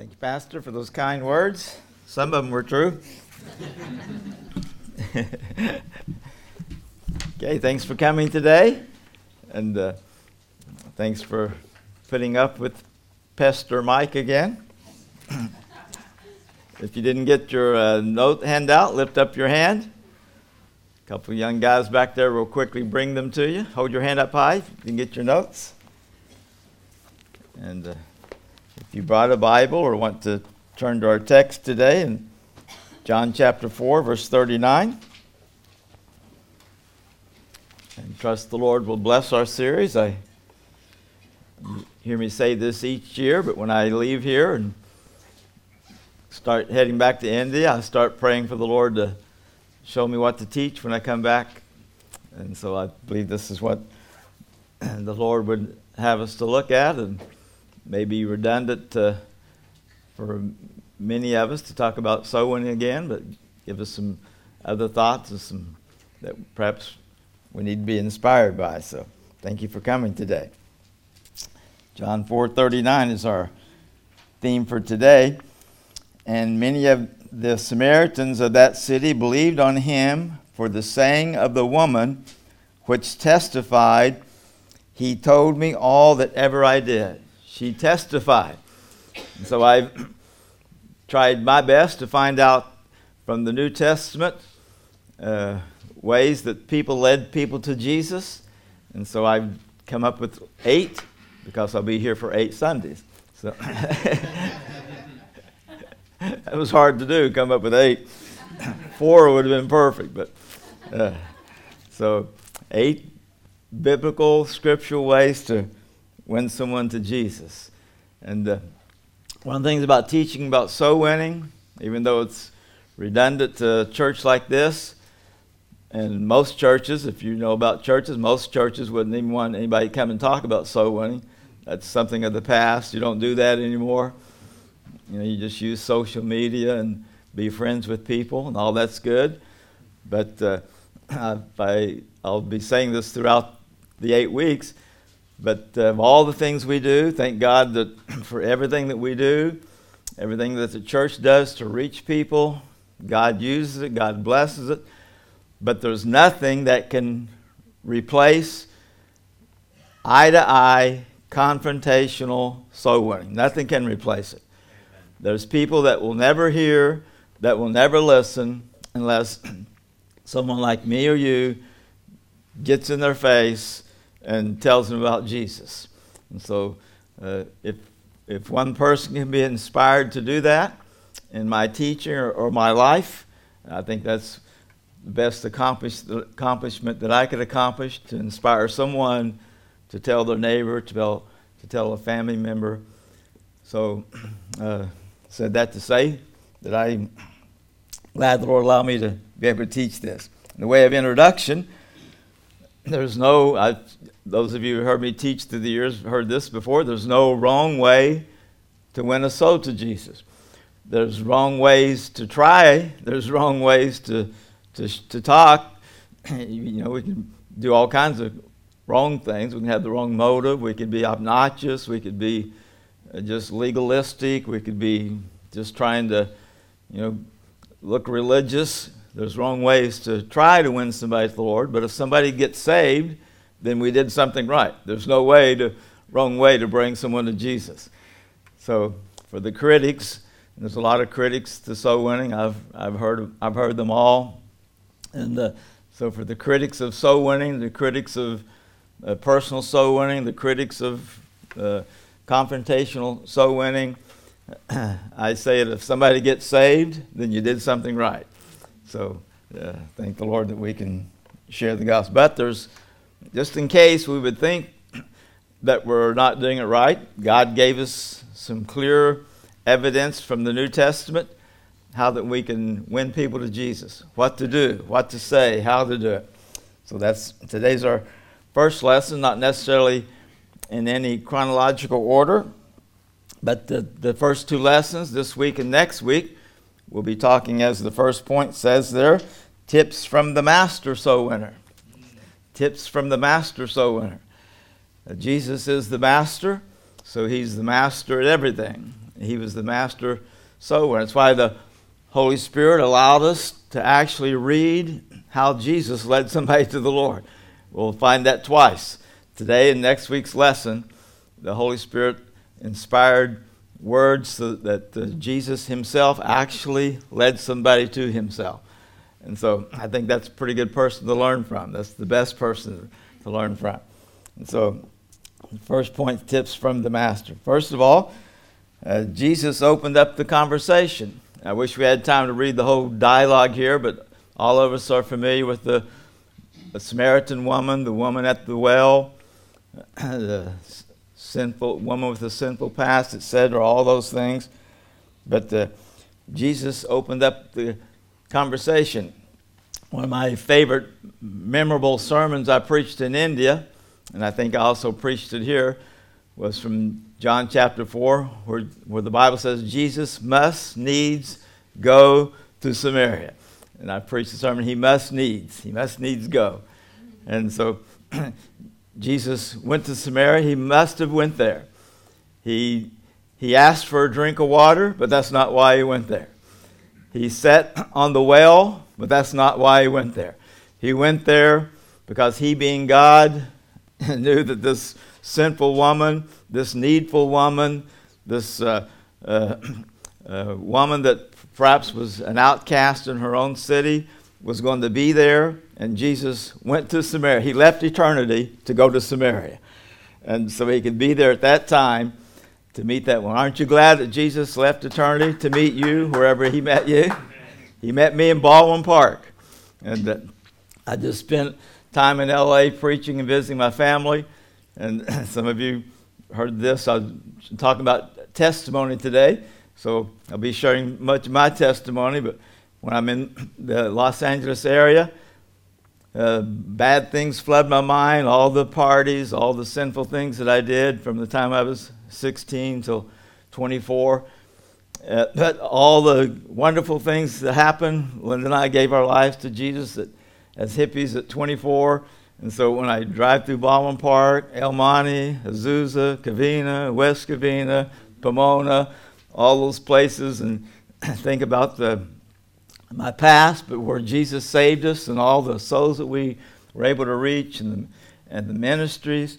Thank you, Pastor, for those kind words. Some of them were true. Okay, thanks for coming today, and thanks for putting up with Pastor Mike again. If you didn't get your note handout, lift up your hand. A couple of young guys back there will quickly bring them to you. Hold your hand up high if you can get your notes. And if you brought a Bible or want to turn to our text today in John chapter 4, verse 39. And trust the Lord will bless our series. You hear me say this each year, but when I leave here and start heading back to India, I start praying for the Lord to show me what to teach when I come back. And so I believe this is what the Lord would have us to look at, and maybe redundant for many of us to talk about sowing again, but give us some other thoughts and some that perhaps we need to be inspired by. So thank you for coming today. John 4:39 is our theme for today. And many of the Samaritans of that city believed on him for the saying of the woman, which testified, "He told me all that ever I did." She testified. And so I've tried my best to find out from the New Testament ways that people led people to Jesus. And so I've come up with 8 because I'll be here for 8 Sundays. So that was hard to do, come up with 8. 4 would have been perfect, but so 8 biblical, scriptural ways to win someone to Jesus. And one of the things about teaching about soul winning, even though it's redundant to a church like this, and most churches, if you know about churches, most churches wouldn't even want anybody to come and talk about soul winning. That's something of the past. You don't do that anymore. You know, you just use social media and be friends with people, and all that's good. But I'll be saying this throughout the 8 weeks, but of all the things we do, thank God that for everything that we do, everything that the church does to reach people, God uses it, God blesses it, but there's nothing that can replace eye-to-eye, confrontational soul winning. Nothing can replace it. There's people that will never hear, that will never listen, unless someone like me or you gets in their face and tells them about Jesus. And so if one person can be inspired to do that in my teaching or my life, I think that's the best accomplishment that I could accomplish, to inspire someone to tell their neighbor, to tell a family member. So said that to say that I'm glad the Lord allowed me to be able to teach this. In the way of introduction, those of you who heard me teach through the years heard this before, there's no wrong way to win a soul to Jesus. There's wrong ways to try. There's wrong ways to talk. You know, we can do all kinds of wrong things. We can have the wrong motive. We could be obnoxious. We could be just legalistic. We could be just trying to, you know, look religious. There's wrong ways to try to win somebody to the Lord, but if somebody gets saved, then we did something right. There's no wrong way to bring someone to Jesus. So for the critics, there's a lot of critics to soul winning. I've heard them all, and so for the critics of soul winning, the critics of personal soul winning, the critics of confrontational soul winning, I say it: if somebody gets saved, then you did something right. So thank the Lord that we can share the gospel. But there's, just in case we would think that we're not doing it right, God gave us some clear evidence from the New Testament how that we can win people to Jesus, what to do, what to say, how to do it. So today's our first lesson, not necessarily in any chronological order, but the first 2 lessons this week and next week, we'll be talking, as the first point says there, tips from the master soul winner. Tips from the master soul winner. Jesus is the master, so he's the master at everything. He was the master sower. That's why the Holy Spirit allowed us to actually read how Jesus led somebody to the Lord. We'll find that twice. Today and next week's lesson, the Holy Spirit inspired words that Jesus himself actually led somebody to himself. And so I think that's a pretty good person to learn from. That's the best person to learn from. And so first point, tips from the master. First of all, Jesus opened up the conversation. I wish we had time to read the whole dialogue here, but all of us are familiar with the Samaritan woman, the woman at the well, the sinful woman with a sinful past, etc., all those things. But Jesus opened up the conversation. One of my favorite memorable sermons I preached in India, and I think I also preached it here, was from John chapter 4, where the Bible says Jesus must needs go to Samaria. And I preached the sermon, he must needs go. And so Jesus went to Samaria, he must have went there. He asked for a drink of water, but that's not why he went there. He sat on the well, but that's not why he went there. He went there because he, being God, knew that this sinful woman, this needful woman, this woman that perhaps was an outcast in her own city was going to be there, and Jesus went to Samaria. He left eternity to go to Samaria. And so he could be there at that time to meet that one. Aren't you glad that Jesus left eternity to meet you wherever he met you? He met me in Baldwin Park. And I just spent time in L.A. preaching and visiting my family. And some of you heard this. I'm talking about testimony today, so I'll be sharing much of my testimony. But when I'm in the Los Angeles area, bad things flood my mind, all the parties, all the sinful things that I did from the time I was 16 till 24. But all the wonderful things that happened, Linda and I gave our lives to Jesus as hippies at 24. And so when I drive through Baldwin Park, El Monte, Azusa, Covina, West Covina, Pomona, all those places, and think about my past, but where Jesus saved us and all the souls that we were able to reach and the ministries.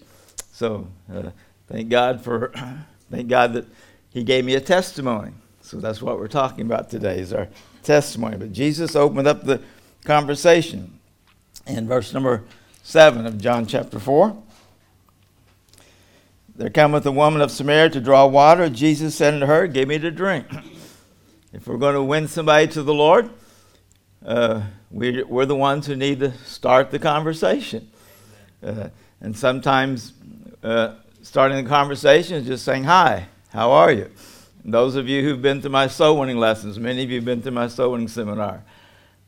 So thank God that he gave me a testimony. So that's what we're talking about today is our testimony. But Jesus opened up the conversation in verse number 7 of John chapter 4. There cometh a woman of Samaria to draw water. Jesus said unto her, give me to drink. If we're going to win somebody to the Lord, we're the ones who need to start the conversation. And sometimes starting the conversation is just saying, hi, how are you? And those of you who've been to my soul winning lessons, many of you have been to my soul winning seminar.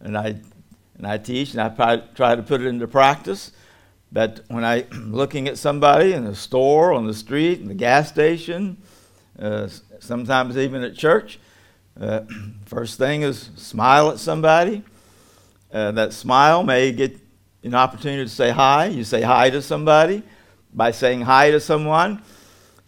And I teach, and I try to put it into practice, that when I'm looking at somebody in a store, on the street, in the gas station, sometimes even at church, first thing is smile at somebody. That smile may get an opportunity to say hi. You say hi to somebody. By saying hi to someone,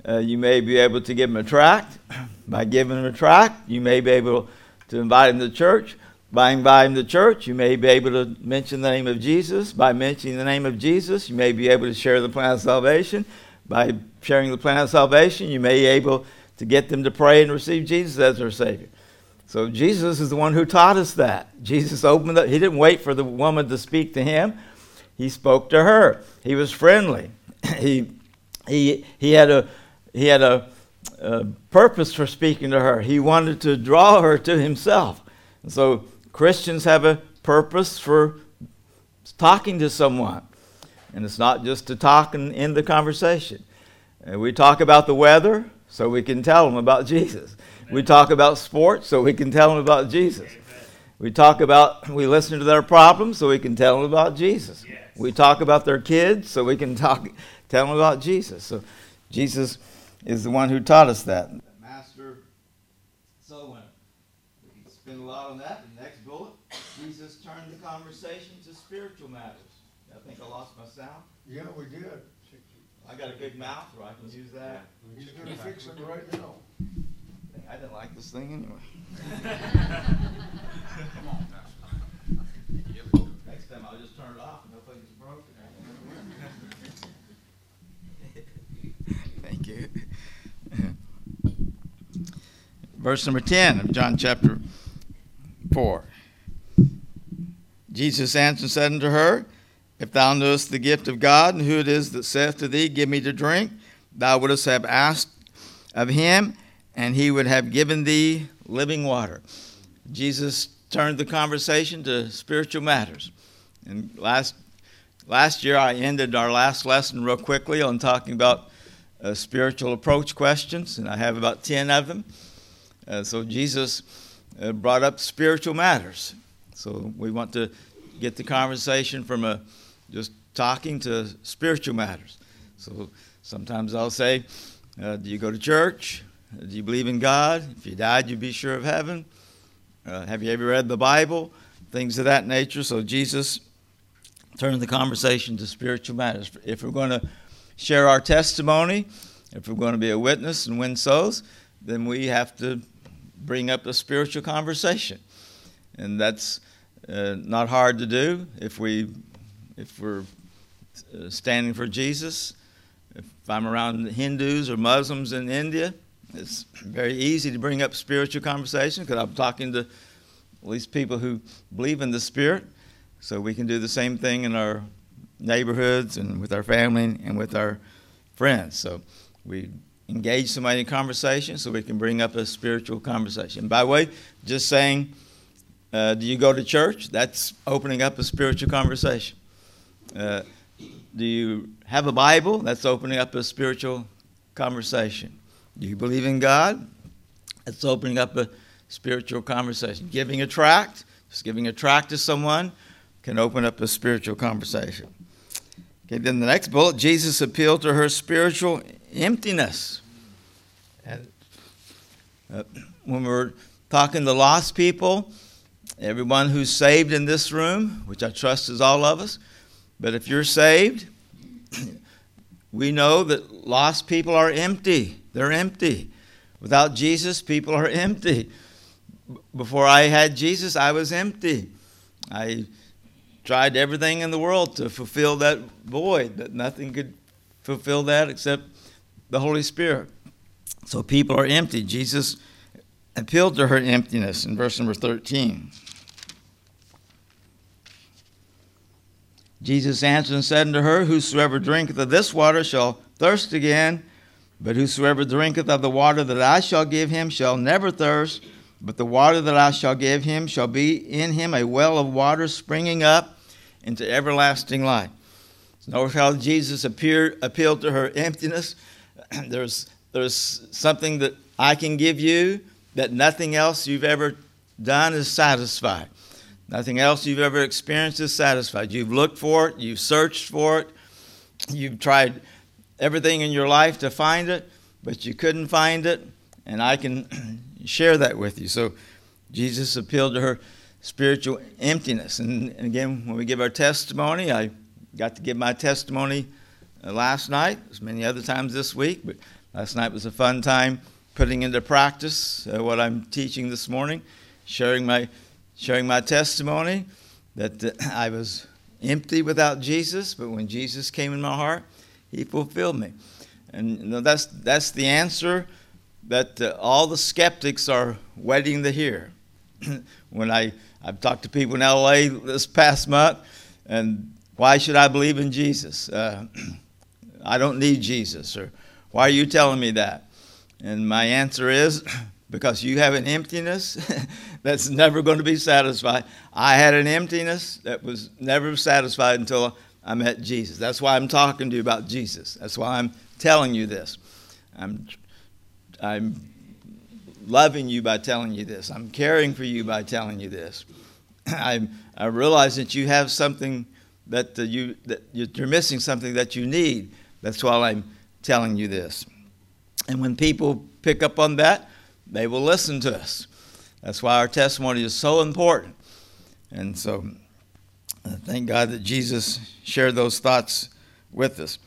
you may be able to give them a tract. By giving them a tract, you may be able to invite them to church. By inviting the church, you may be able to mention the name of Jesus. By mentioning the name of Jesus, you may be able to share the plan of salvation. By sharing the plan of salvation, you may be able to get them to pray and receive Jesus as their Savior. So Jesus is the one who taught us that. Jesus opened up. He didn't wait for the woman to speak to him. He spoke to her. He was friendly. He had a purpose for speaking to her. He wanted to draw her to himself. And so Christians have a purpose for talking to someone. And it's not just to talk and end the conversation. And we talk about the weather so we can tell them about Jesus. Amen. We talk about sports so we can tell them about Jesus. Amen. We listen to their problems so we can tell them about Jesus. Yes. We talk about their kids so we can tell them about Jesus. So Jesus is the one who taught us that. Master, so on. We can spend a lot on that. The next bullet, Jesus turned the conversation to spiritual matters. I think I lost my sound. Yeah, we did. I got a big mouth where I can use that. He's going to fix it right now. like this thing anyway. Come on, Pastor. Next time I'll just turn it off and nothing's broken. Thank you. Verse number 10 of John chapter 4. Jesus answered and said unto her, If thou knewest the gift of God, and who it is that saith to thee, Give me to drink, thou wouldest have asked of him, and he would have given thee living water. Jesus turned the conversation to spiritual matters. And last year I ended our last lesson real quickly on talking about spiritual approach questions, and I have about 10 of them. So Jesus brought up spiritual matters. So we want to get the conversation from just talking to spiritual matters. So sometimes I'll say, do you go to church? Do you believe in God? If you died, you'd be sure of heaven. Have you ever read the Bible? Things of that nature. So Jesus turned the conversation to spiritual matters. If we're going to share our testimony, if we're going to be a witness and win souls, then we have to bring up a spiritual conversation. And that's not hard to do if we're standing for Jesus. If I'm around Hindus or Muslims in India, it's very easy to bring up spiritual conversation because I'm talking to at least people who believe in the Spirit. So we can do the same thing in our neighborhoods and with our family and with our friends. So we engage somebody in conversation so we can bring up a spiritual conversation. By the way, just saying, do you go to church? That's opening up a spiritual conversation. Do you have a Bible? That's opening up a spiritual conversation. Do you believe in God? That's opening up a spiritual conversation. Giving a tract, just giving a tract to someone can open up a spiritual conversation. Okay, then the next bullet, Jesus appealed to her spiritual emptiness. And when we're talking to lost people, everyone who's saved in this room, which I trust is all of us, but if you're saved, we know that lost people are empty. They're empty. Without Jesus, people are empty. Before I had Jesus, I was empty. I tried everything in the world to fulfill that void, but nothing could fulfill that except the Holy Spirit. So people are empty. Jesus appealed to her emptiness in verse number 13. Jesus answered and said unto her, Whosoever drinketh of this water shall thirst again, but whosoever drinketh of the water that I shall give him shall never thirst, but the water that I shall give him shall be in him a well of water springing up into everlasting life. So notice how Jesus appealed to her emptiness. There's something that I can give you that nothing else you've ever done is satisfied. Nothing else you've ever experienced is satisfied. You've looked for it. You've searched for it. You've tried everything in your life to find it, but you couldn't find it, and I can share that with you. So Jesus appealed to her spiritual emptiness. And again, when we give our testimony, I got to give my testimony last night, as many other times this week, but last night was a fun time putting into practice what I'm teaching this morning, sharing my testimony that I was empty without Jesus, but when Jesus came in my heart, he fulfilled me. And you know, that's the answer that all the skeptics are waiting to hear. When I've talked to people in L.A. this past month, and why should I believe in Jesus? I don't need Jesus, or why are you telling me that? And my answer is, because you have an emptiness that's never going to be satisfied. I had an emptiness that was never satisfied until I met Jesus. That's why I'm talking to you about Jesus. That's why I'm telling you this. I'm loving you by telling you this. I'm caring for you by telling you this. I realize that you have something that you're missing, something that you need. That's why I'm telling you this. And when people pick up on that, they will listen to us. That's why our testimony is so important. And so thank God that Jesus shared those thoughts with us.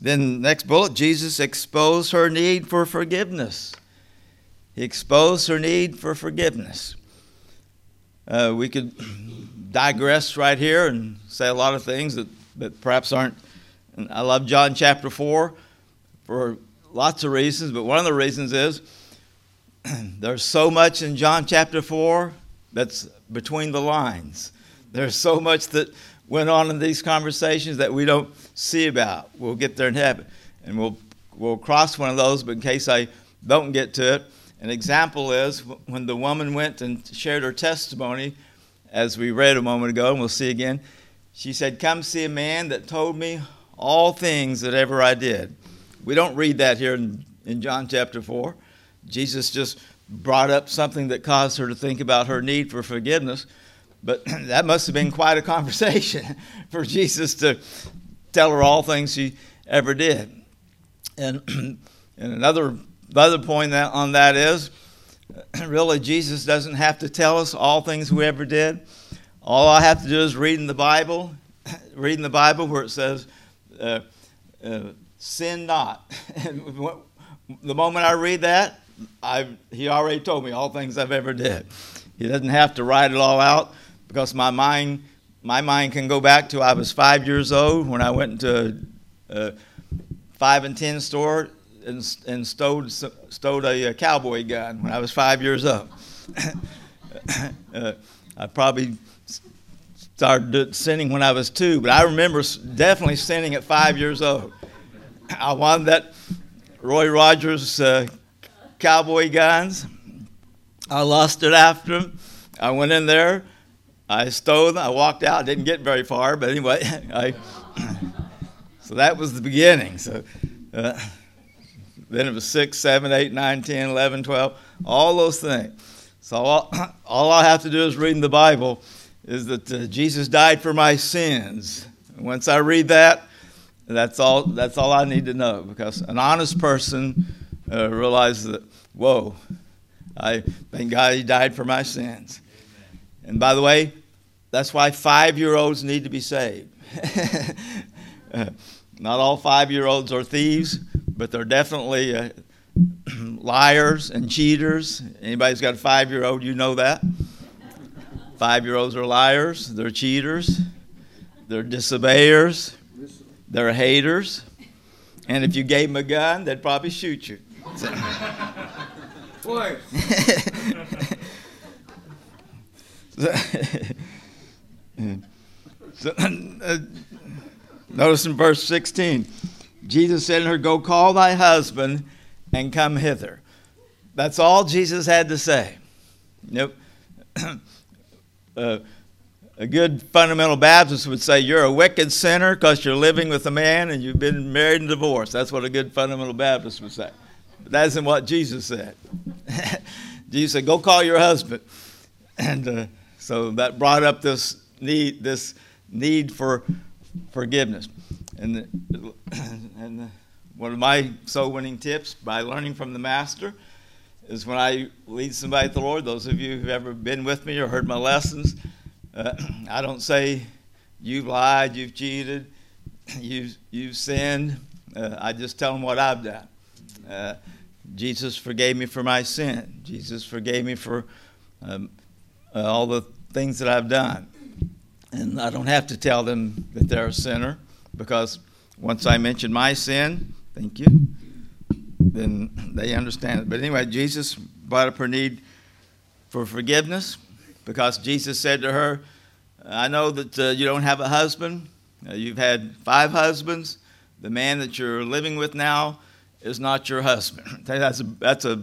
Then next bullet, Jesus exposed her need for forgiveness. He exposed her need for forgiveness. We could digress right here and say a lot of things that perhaps aren't. And I love John chapter 4 for lots of reasons, but one of the reasons is there's so much in John chapter 4 that's between the lines. There's so much that went on in these conversations that we don't see about. We'll get there in heaven, and we'll cross one of those, but in case I don't get to it, an example is when the woman went and shared her testimony, as we read a moment ago, and we'll see again. She said, "Come see a man that told me all things that ever I did." We don't read that here in John chapter 4. Jesus just brought up something that caused her to think about her need for forgiveness. But that must have been quite a conversation for Jesus to tell her all things she ever did. And another point on that is, really, Jesus doesn't have to tell us all things we ever did. All I have to do is read in the Bible where it says, sin not. And the moment I read that, he already told me all things I've ever did. He doesn't have to write it all out, because my mind can go back to I was 5 years old when I went into a 5 and 10 store and stowed a cowboy gun when I was 5 years old. I probably started sinning when I was 2, but I remember definitely sinning at 5 years old. I wanted that Roy Rogers cowboy guns. I lost it after him. I went in there. I stole them. I walked out. Didn't get very far, but anyway. So that was the beginning. So then it was 6, 7, 8, 9, 10, 11, 12, all those things. So all I have to do is read in the Bible is that Jesus died for my sins. And once I read that, that's all I need to know, because an honest person realizes that, whoa, I thank God he died for my sins. Amen. And by the way, that's why 5-year-olds need to be saved. Not all 5-year-olds are thieves, but they're definitely liars and cheaters. Anybody who's got a 5-year-old, you know that. 5-year-olds are liars. They're cheaters. They're disobeyers. They're haters. And if you gave them a gun, they'd probably shoot you. So. Notice in verse 16, Jesus said to her, "Go call thy husband and come hither." That's all Jesus had to say. Nope. A good fundamental Baptist would say, "You're a wicked sinner because you're living with a man and you've been married and divorced." That's what a good fundamental Baptist would say. But that isn't what Jesus said. Jesus said, "Go call your husband." And so that brought up this need for forgiveness. And one of my soul-winning tips by learning from the Master is when I lead somebody to the Lord, those of you who've ever been with me or heard my lessons, I don't say, "You've lied, you've cheated, you've sinned." I just tell them what I've done. Jesus forgave me for my sin. Jesus forgave me for all the things that I've done. And I don't have to tell them that they're a sinner, because once I mention my sin, thank you, then they understand it. But anyway, Jesus brought up her need for forgiveness, because Jesus said to her, "I know that you don't have a husband. You've had 5 husbands. The man that you're living with now is not your husband." That's a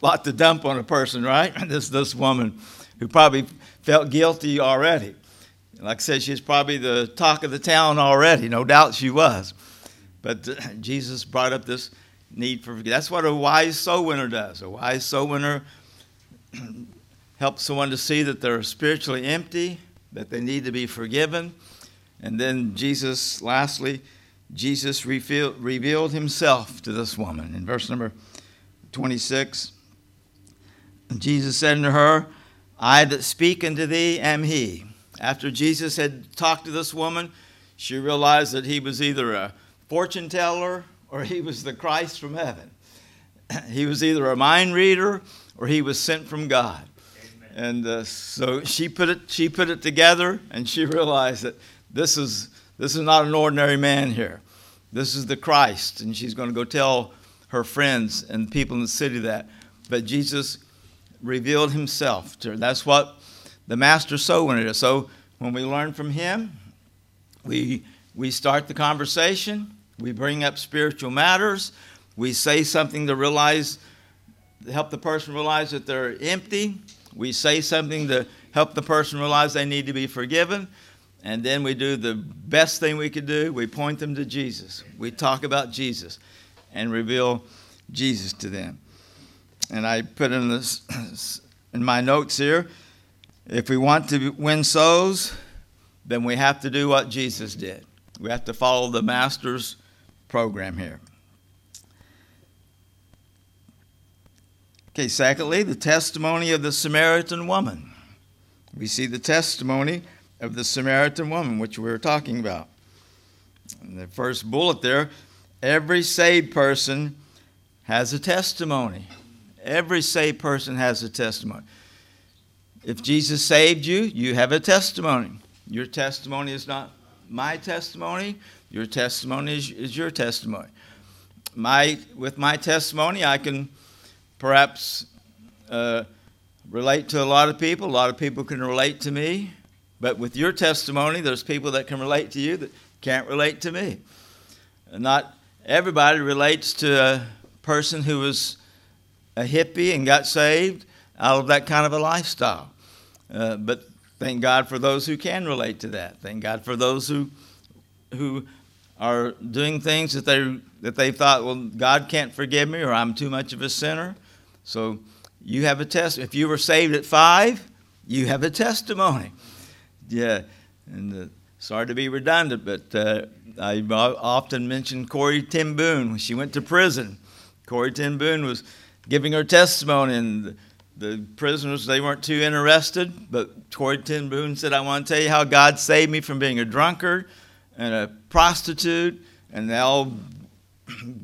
lot to dump on a person, right? This woman who probably felt guilty already. Like I said, she's probably the talk of the town already. No doubt she was. But Jesus brought up this need for forgiveness. That's what a wise soul winner does. A wise soul winner helps someone to see that they're spiritually empty, that they need to be forgiven. And then Jesus revealed himself to this woman. In verse number 26, Jesus said unto her, "I that speak unto thee am he." After Jesus had talked to this woman, she realized that he was either a fortune teller or he was the Christ from heaven. He was either a mind reader or he was sent from God. Amen. And so she put it together, and she realized that this is not an ordinary man here. This is the Christ, and she's going to go tell her friends and people in the city that. But Jesus revealed himself to her. That's what the master so wanted us. So when we learn from him, we start the conversation. We bring up spiritual matters. We say something to help the person realize that they're empty. We say something to help the person realize they need to be forgiven. And then we do the best thing we could do. We point them to Jesus. We talk about Jesus and reveal Jesus to them. And I put in my notes here, if we want to win souls, then we have to do what Jesus did. We have to follow the master's program here. Okay, secondly, the testimony of the Samaritan woman. We see the testimony of the Samaritan woman, which we were talking about. In the first bullet there, every saved person has a testimony. Every saved person has a testimony. If Jesus saved you, you have a testimony. Your testimony is not my testimony. Your testimony is your testimony. With my testimony, I can perhaps relate to a lot of people. A lot of people can relate to me. But with your testimony, there's people that can relate to you that can't relate to me. Not everybody relates to a person who was a hippie and got saved out of that kind of a lifestyle. But thank God for those who can relate to that. Thank God for those who are doing things that they thought, well, God can't forgive me, or I'm too much of a sinner. So you have a test. If you were saved at 5, you have a testimony. Yeah, and sorry to be redundant, but I often mention Corrie ten Boom when she went to prison. Corrie ten Boom was giving her testimony, and the prisoners, they weren't too interested, but Corrie ten Boom said, I want to tell you how God saved me from being a drunkard and a prostitute, and they all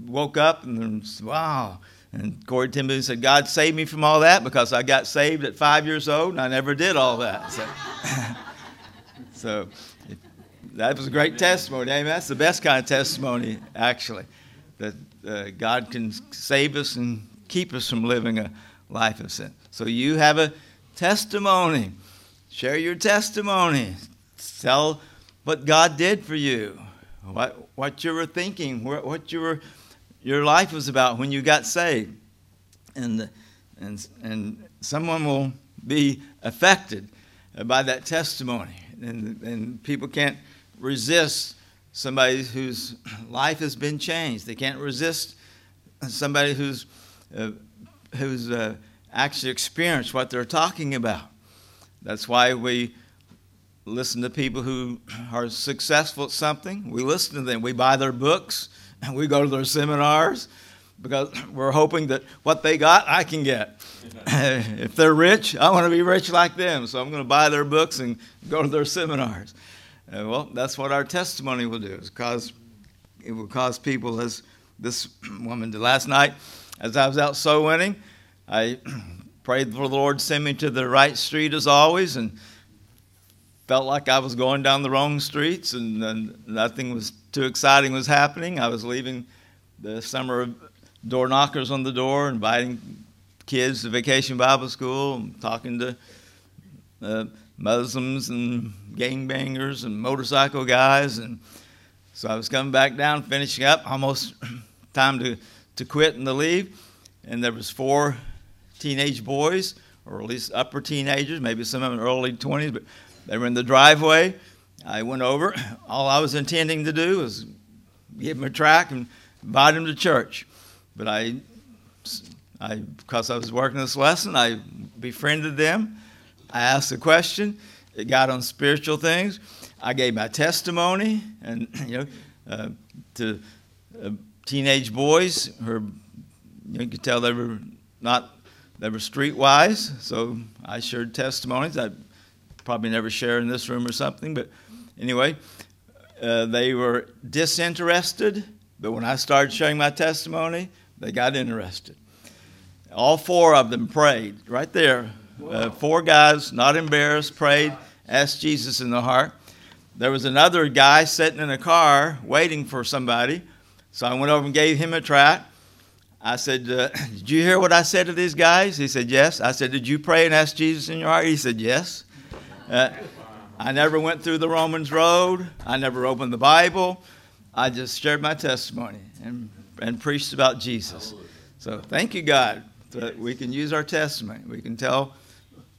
woke up, and wow. And Corrie ten Boom said, God saved me from all that because I got saved at 5 years old, and I never did all that. So. So that was a great testimony. Amen. That's the best kind of testimony, actually, that God can save us and keep us from living a life of sin. So you have a testimony. Share your testimony. Tell what God did for you, what you were thinking, what your life was about when you got saved. And someone will be affected by that testimony. And people can't resist somebody whose life has been changed. They can't resist somebody who's actually experienced what they're talking about. That's why we listen to people who are successful at something. We listen to them. We buy their books, and we go to their seminars because we're hoping that what they got, I can get. If they're rich, I want to be rich like them, so I'm going to buy their books and go to their seminars. Well, that's what our testimony will do. It will cause people, as this woman did last night, as I was out soul winning, I prayed for the Lord, send me to the right street as always, and felt like I was going down the wrong streets, and nothing was too exciting was happening. I was leaving the summer of door knockers on the door, inviting kids to Vacation Bible School, talking to Muslims and gangbangers and motorcycle guys. And so I was coming back down, finishing up, almost time to quit and to leave. And there was 4 teenage boys, or at least upper teenagers, maybe some of them early 20s, but they were in the driveway. I went over. All I was intending to do was give them a tract and invite them to church. But because I was working this lesson, I befriended them. I asked a question. It got on spiritual things. I gave my testimony, and to teenage boys you could tell they were streetwise. So I shared testimonies I probably never share in this room or something. But anyway, they were disinterested. But when I started sharing my testimony, they got interested. All four of them prayed right there. Four guys, not embarrassed, prayed, asked Jesus in the heart. There was another guy sitting in a car waiting for somebody. So I went over and gave him a tract. I said, did you hear what I said to these guys? He said, yes. I said, did you pray and ask Jesus in your heart? He said, yes. I never went through the Romans road. I never opened the Bible. I just shared my testimony and preached about Jesus. So thank you, God, that we can use our testimony. We can tell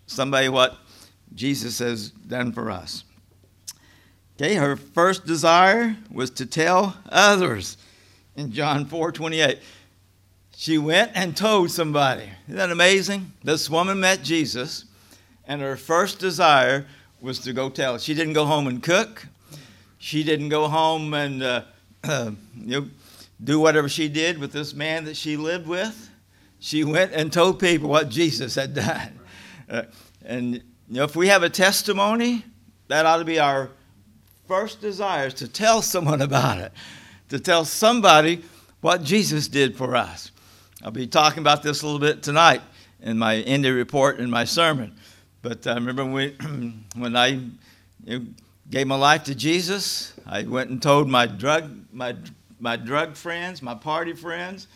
somebody what Jesus has done for us. Okay, her first desire was to tell others in John 4:28. She went and told somebody. Isn't that amazing? This woman met Jesus, and her first desire was to go tell. She didn't go home and cook. She didn't go home and do whatever she did with this man that she lived with. She went and told people what Jesus had done. If we have a testimony, that ought to be our first desire, is to tell someone about it, to tell somebody what Jesus did for us. I'll be talking about this a little bit tonight in my Indy report and my sermon. But I remember when I gave my life to Jesus, I went and told my drug friends, my party friends,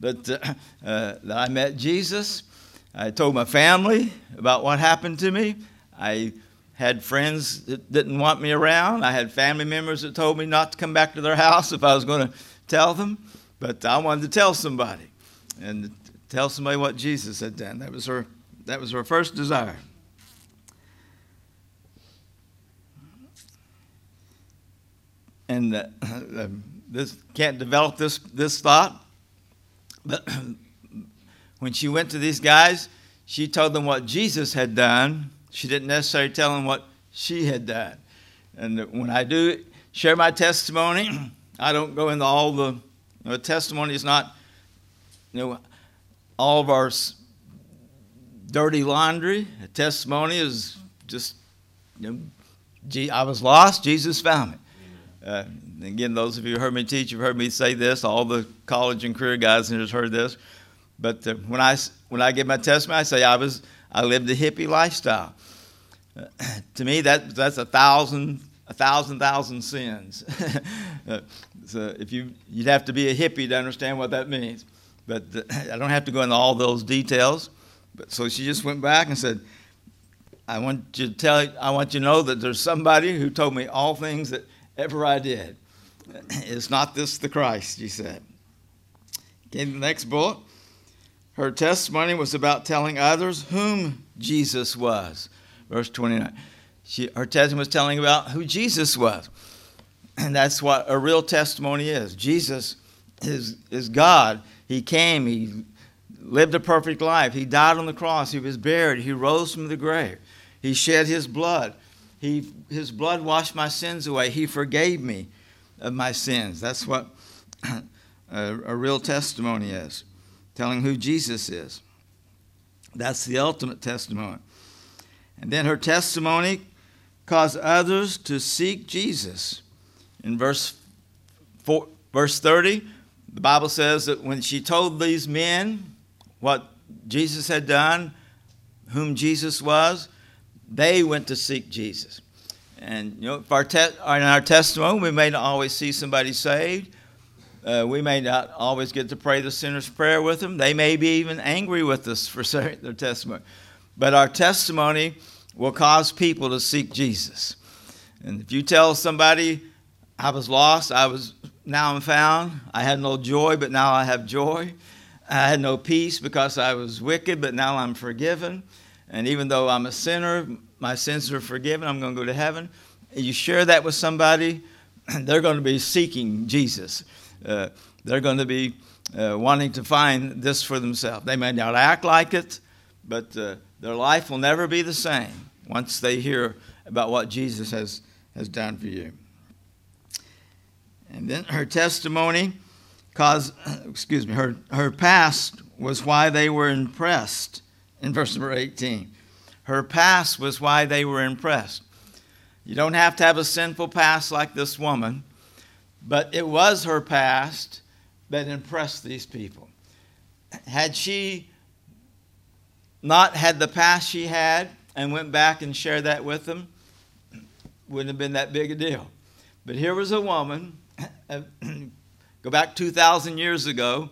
that I met Jesus. I told my family about what happened to me. I had friends that didn't want me around. I had family members that told me not to come back to their house if I was going to tell them. But I wanted to tell somebody and tell somebody what Jesus had done. That was her first desire. And this can't develop this thought, but when she went to these guys, she told them what Jesus had done. She didn't necessarily tell them what she had done. And when I do share my testimony, I don't go into all the testimony is not all of our dirty laundry. A testimony is just I was lost, Jesus found me. Again, those of you who heard me teach, you've heard me say this. All the college and career guys in here have heard this. But when I give my testimony, I say I lived a hippie lifestyle. To me, that's a thousand sins. So if you'd have to be a hippie to understand what that means. But I don't have to go into all those details. But so she just went back and said, I want you to know that there's somebody who told me all things that ever I did. Is not this the Christ, she said. Okay, the next bullet. Her testimony was about telling others whom Jesus was. Verse 29. Her testimony was telling about who Jesus was. And that's what a real testimony is. Jesus is God. He came. He lived a perfect life. He died on the cross. He was buried. He rose from the grave. He shed his blood. His blood washed my sins away. He forgave me of my sins. That's what a real testimony is, telling who Jesus is. That's the ultimate testimony. And then her testimony caused others to seek Jesus. In verse 30, the Bible says that when she told these men what Jesus had done, whom Jesus was, they went to seek Jesus. And, in our testimony, we may not always see somebody saved. We may not always get to pray the sinner's prayer with them. They may be even angry with us for their testimony. But our testimony will cause people to seek Jesus. And if you tell somebody, I was lost, now I'm found. I had no joy, but now I have joy. I had no peace because I was wicked, but now I'm forgiven. And even though I'm a sinner, my sins are forgiven. I'm going to go to heaven. You share that with somebody, they're going to be seeking Jesus. They're going to be wanting to find this for themselves. They may not act like it, but their life will never be the same once they hear about what Jesus has done for you. And then her testimony her past was why they were impressed. In verse number 18, her past was why they were impressed. You don't have to have a sinful past like this woman, but it was her past that impressed these people. Had she not had the past she had and went back and shared that with them, wouldn't have been that big a deal. But here was a woman, go back 2,000 years ago.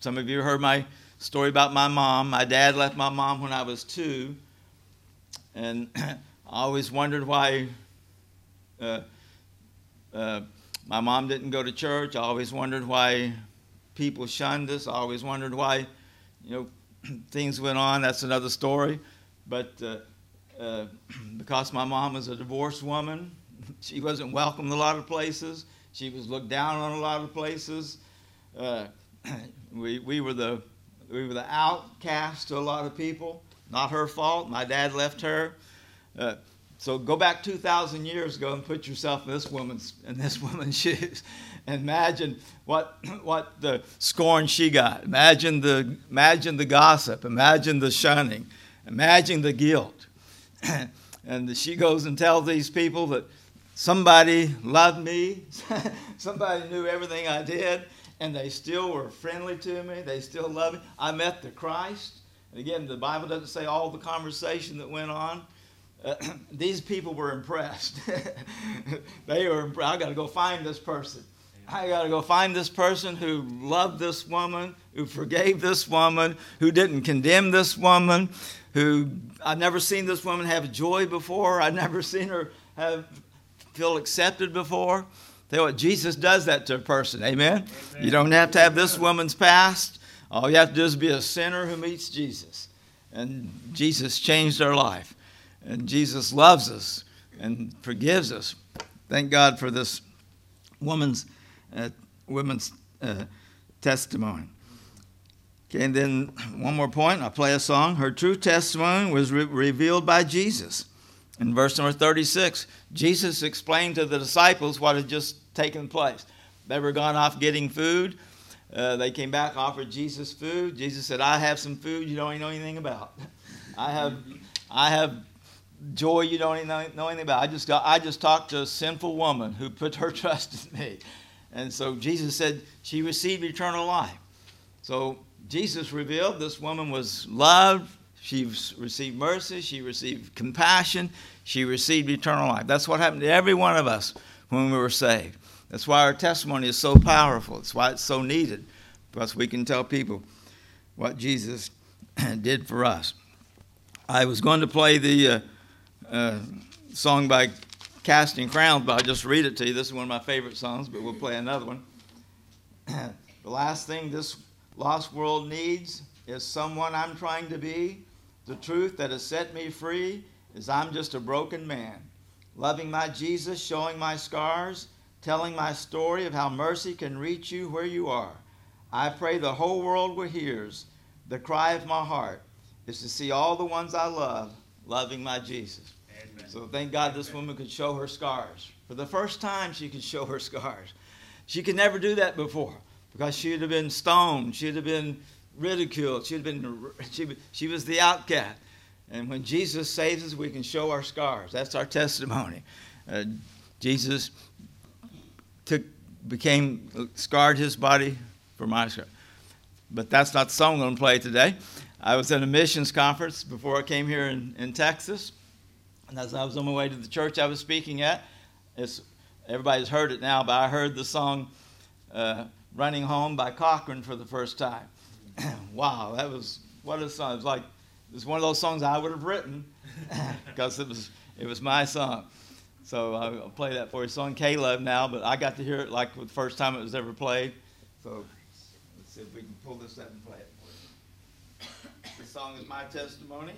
Some of you heard my story about my mom. My dad left my mom when I was 2. And I always wondered why my mom didn't go to church. I always wondered why people shunned us. I always wondered why, things went on. That's another story. But because my mom was a divorced woman, she wasn't welcomed a lot of places. She was looked down on a lot of places. We were the outcast to a lot of people. Not her fault. My dad left her. So go back 2,000 years ago and put yourself in this woman's shoes, and imagine what the scorn she got. Imagine the gossip. Imagine the shunning. Imagine the guilt. And she goes and tells these people that somebody loved me, somebody knew everything I did, and they still were friendly to me. They still loved me. I met the Christ. And again, the Bible doesn't say all the conversation that went on. These people were impressed. They were impressed. I got to go find this person. I got to go find this person who loved this woman, who forgave this woman, who didn't condemn this woman, who I've never seen this woman have joy before. I've never seen her feel accepted before. Tell you what, Jesus does that to a person. Amen? Amen. You don't have to have this woman's past. All you have to do is be a sinner who meets Jesus. And Jesus changed their life. And Jesus loves us and forgives us. Thank God for this woman's testimony. Okay, and then one more point. I'll play a song. Her true testimony was revealed by Jesus. In verse number 36, Jesus explained to the disciples what had just taken place. They were gone off getting food. They came back, offered Jesus food. Jesus said, I have some food you don't even know anything about. I have joy you don't even know anything about. I just talked to a sinful woman who put her trust in me. And so Jesus said she received eternal life. So Jesus revealed this woman was loved. She received mercy. She received compassion. She received eternal life. That's what happened to every one of us when we were saved. That's why our testimony is so powerful. That's why it's so needed. Because we can tell people what Jesus did for us. I was going to play the song by Casting Crowns, but I'll just read it to you. This is one of my favorite songs, but we'll play another one. The last thing this lost world needs is someone I'm trying to be. The truth that has set me free is I'm just a broken man. Loving my Jesus, showing my scars, telling my story of how mercy can reach you where you are. I pray the whole world will hear. The cry of my heart is to see all the ones I love loving my Jesus. Amen. So thank God this woman could show her scars. For the first time she could show her scars. She could never do that before, because she would have been stoned. She would have been ridiculed. She was the outcast. And when Jesus saves us, we can show our scars. That's our testimony. Jesus scarred his body for my scar. But that's not the song I'm going to play today. I was at a missions conference before I came here in Texas. And as I was on my way to the church I was speaking at, everybody's heard it now, but I heard the song Running Home by Cochran for the first time. Wow, what a song. It was one of those songs I would have written, because it was my song. So I'll play that for you. It's on K-Love now, but I got to hear it like the first time it was ever played. So let's see if we can pull this up and play it. This song is my testimony.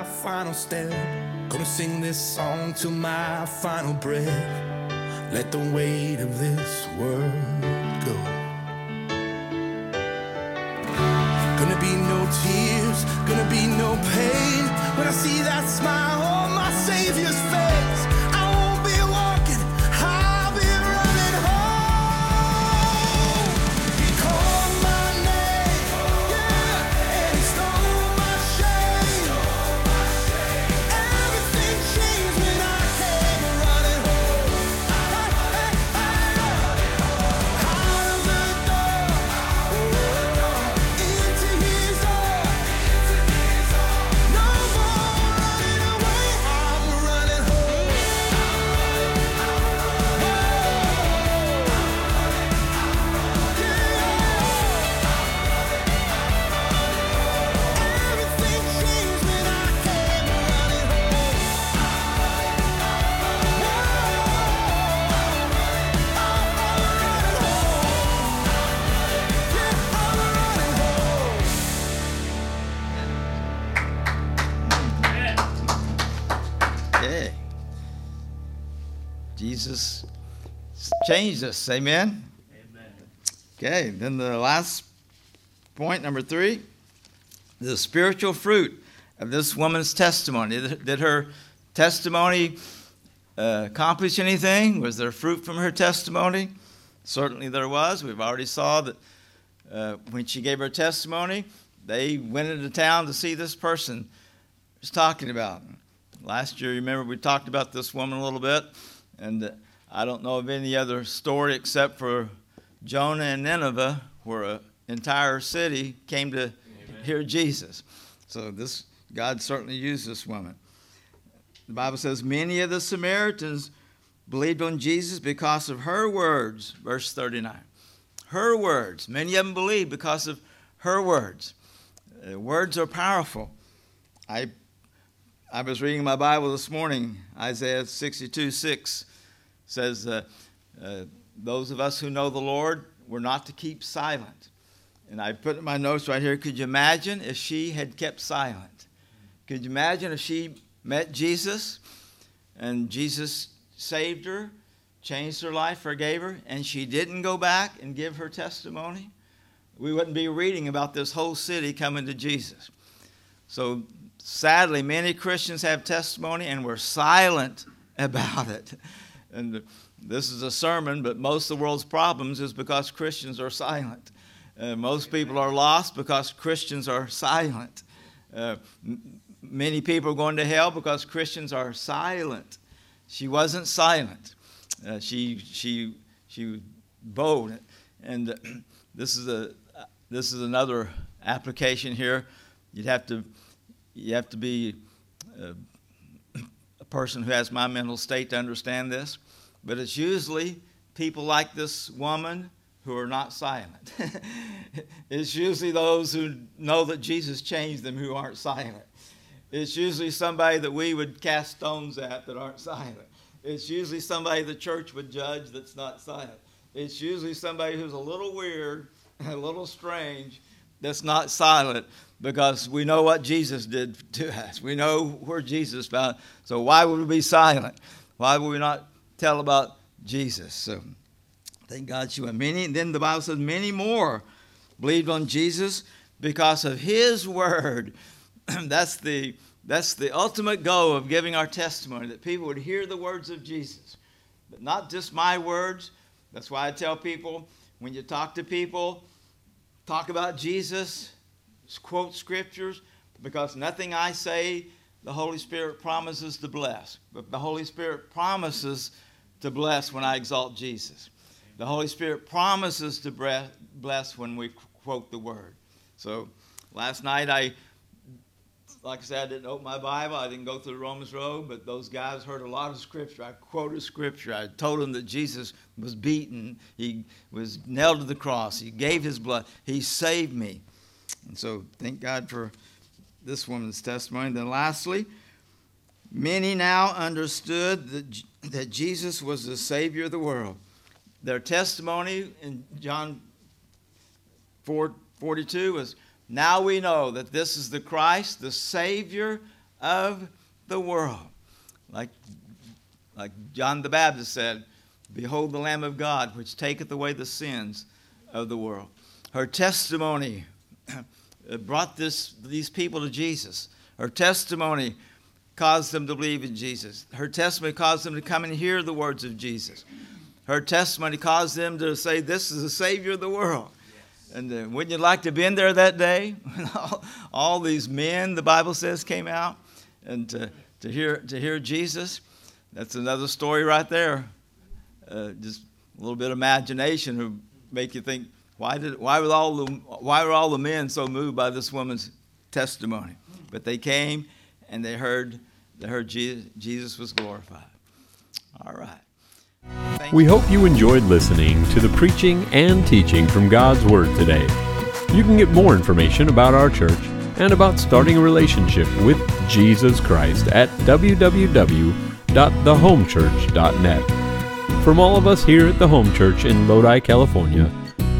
my final step. Come sing this song till my final breath. Let the weight of this world go. Gonna be no tears, gonna be no pain. When I see that smile on my Savior's face, I won't be walking, I'll be running home. He called my name, yeah, and he stole my shame. Everything changed when I came running home. Out of the door, into his arms. No more running away, I'm running home. Everything changed when I came running home. I'm running home. Yeah. Jesus changed us. Amen. Okay, then the last point, number 3, the spiritual fruit of this woman's testimony. Did her testimony accomplish anything? Was there fruit from her testimony? Certainly there was. We've already saw that when she gave her testimony, they went into town to see this person she's talking about. Last year, remember, we talked about this woman a little bit, and I don't know of any other story except for Jonah and Nineveh, where an entire city came to hear Jesus. So this God certainly used this woman. The Bible says, many of the Samaritans believed on Jesus because of her words, verse 39. Her words. Many of them believed because of her words. Words are powerful. I was reading my Bible this morning. Isaiah 62:6 says, those of us who know the Lord, we're not to keep silent. And I put in my notes right here, could you imagine if she had kept silent? Could you imagine if she met Jesus and Jesus saved her, changed her life, forgave her, and she didn't go back and give her testimony? We wouldn't be reading about this whole city coming to Jesus. So, sadly, many Christians have testimony and we're silent about it. And this is a sermon, but most of the world's problems is because Christians are silent. Most people are lost because Christians are silent. Many people are going to hell because Christians are silent. She wasn't silent. She was bold. And this is another application here. You have to be a person who has my mental state to understand this. But it's usually people like this woman who are not silent. It's usually those who know that Jesus changed them who aren't silent. It's usually somebody that we would cast stones at that aren't silent. It's usually somebody the church would judge that's not silent. It's usually somebody who's a little weird, a little strange, that's not silent, because we know what Jesus did to us. We know where Jesus found. So why would we be silent? Why would we not tell about Jesus? So thank God she went. Many, and then the Bible says many more believed on Jesus because of his word. That's the ultimate goal of giving our testimony, that people would hear the words of Jesus. But not just my words. That's why I tell people, when you talk to people, talk about Jesus, quote scriptures, because nothing I say the Holy Spirit promises to bless. But the Holy Spirit promises to bless when I exalt Jesus. The Holy Spirit promises to bless when we quote the word. So last night, I didn't open my Bible. I didn't go through Romans Road, but those guys heard a lot of scripture. I quoted scripture. I told them that Jesus was beaten. He was nailed to the cross. He gave his blood. He saved me. And so thank God for this woman's testimony. Then lastly, many now understood that Jesus was the Savior of the world. Their testimony in John 4:42 was, now we know that this is the Christ, the Savior of the world. Like John the Baptist said, "Behold the Lamb of God, which taketh away the sins of the world." Her testimony brought these people to Jesus. Her testimony caused them to believe in Jesus. Her testimony caused them to come and hear the words of Jesus. Her testimony caused them to say, "This is the Savior of the world." Yes. And wouldn't you like to have been there that day when all these men, the Bible says, came out and to hear Jesus? That's another story right there. Just a little bit of imagination will make you think, why were all the men so moved by this woman's testimony? But they came and they heard Jesus was glorified. All right. We hope you enjoyed listening to the preaching and teaching from God's Word today. You can get more information about our church and about starting a relationship with Jesus Christ at www.thehomechurch.net. From all of us here at The Home Church in Lodi, California,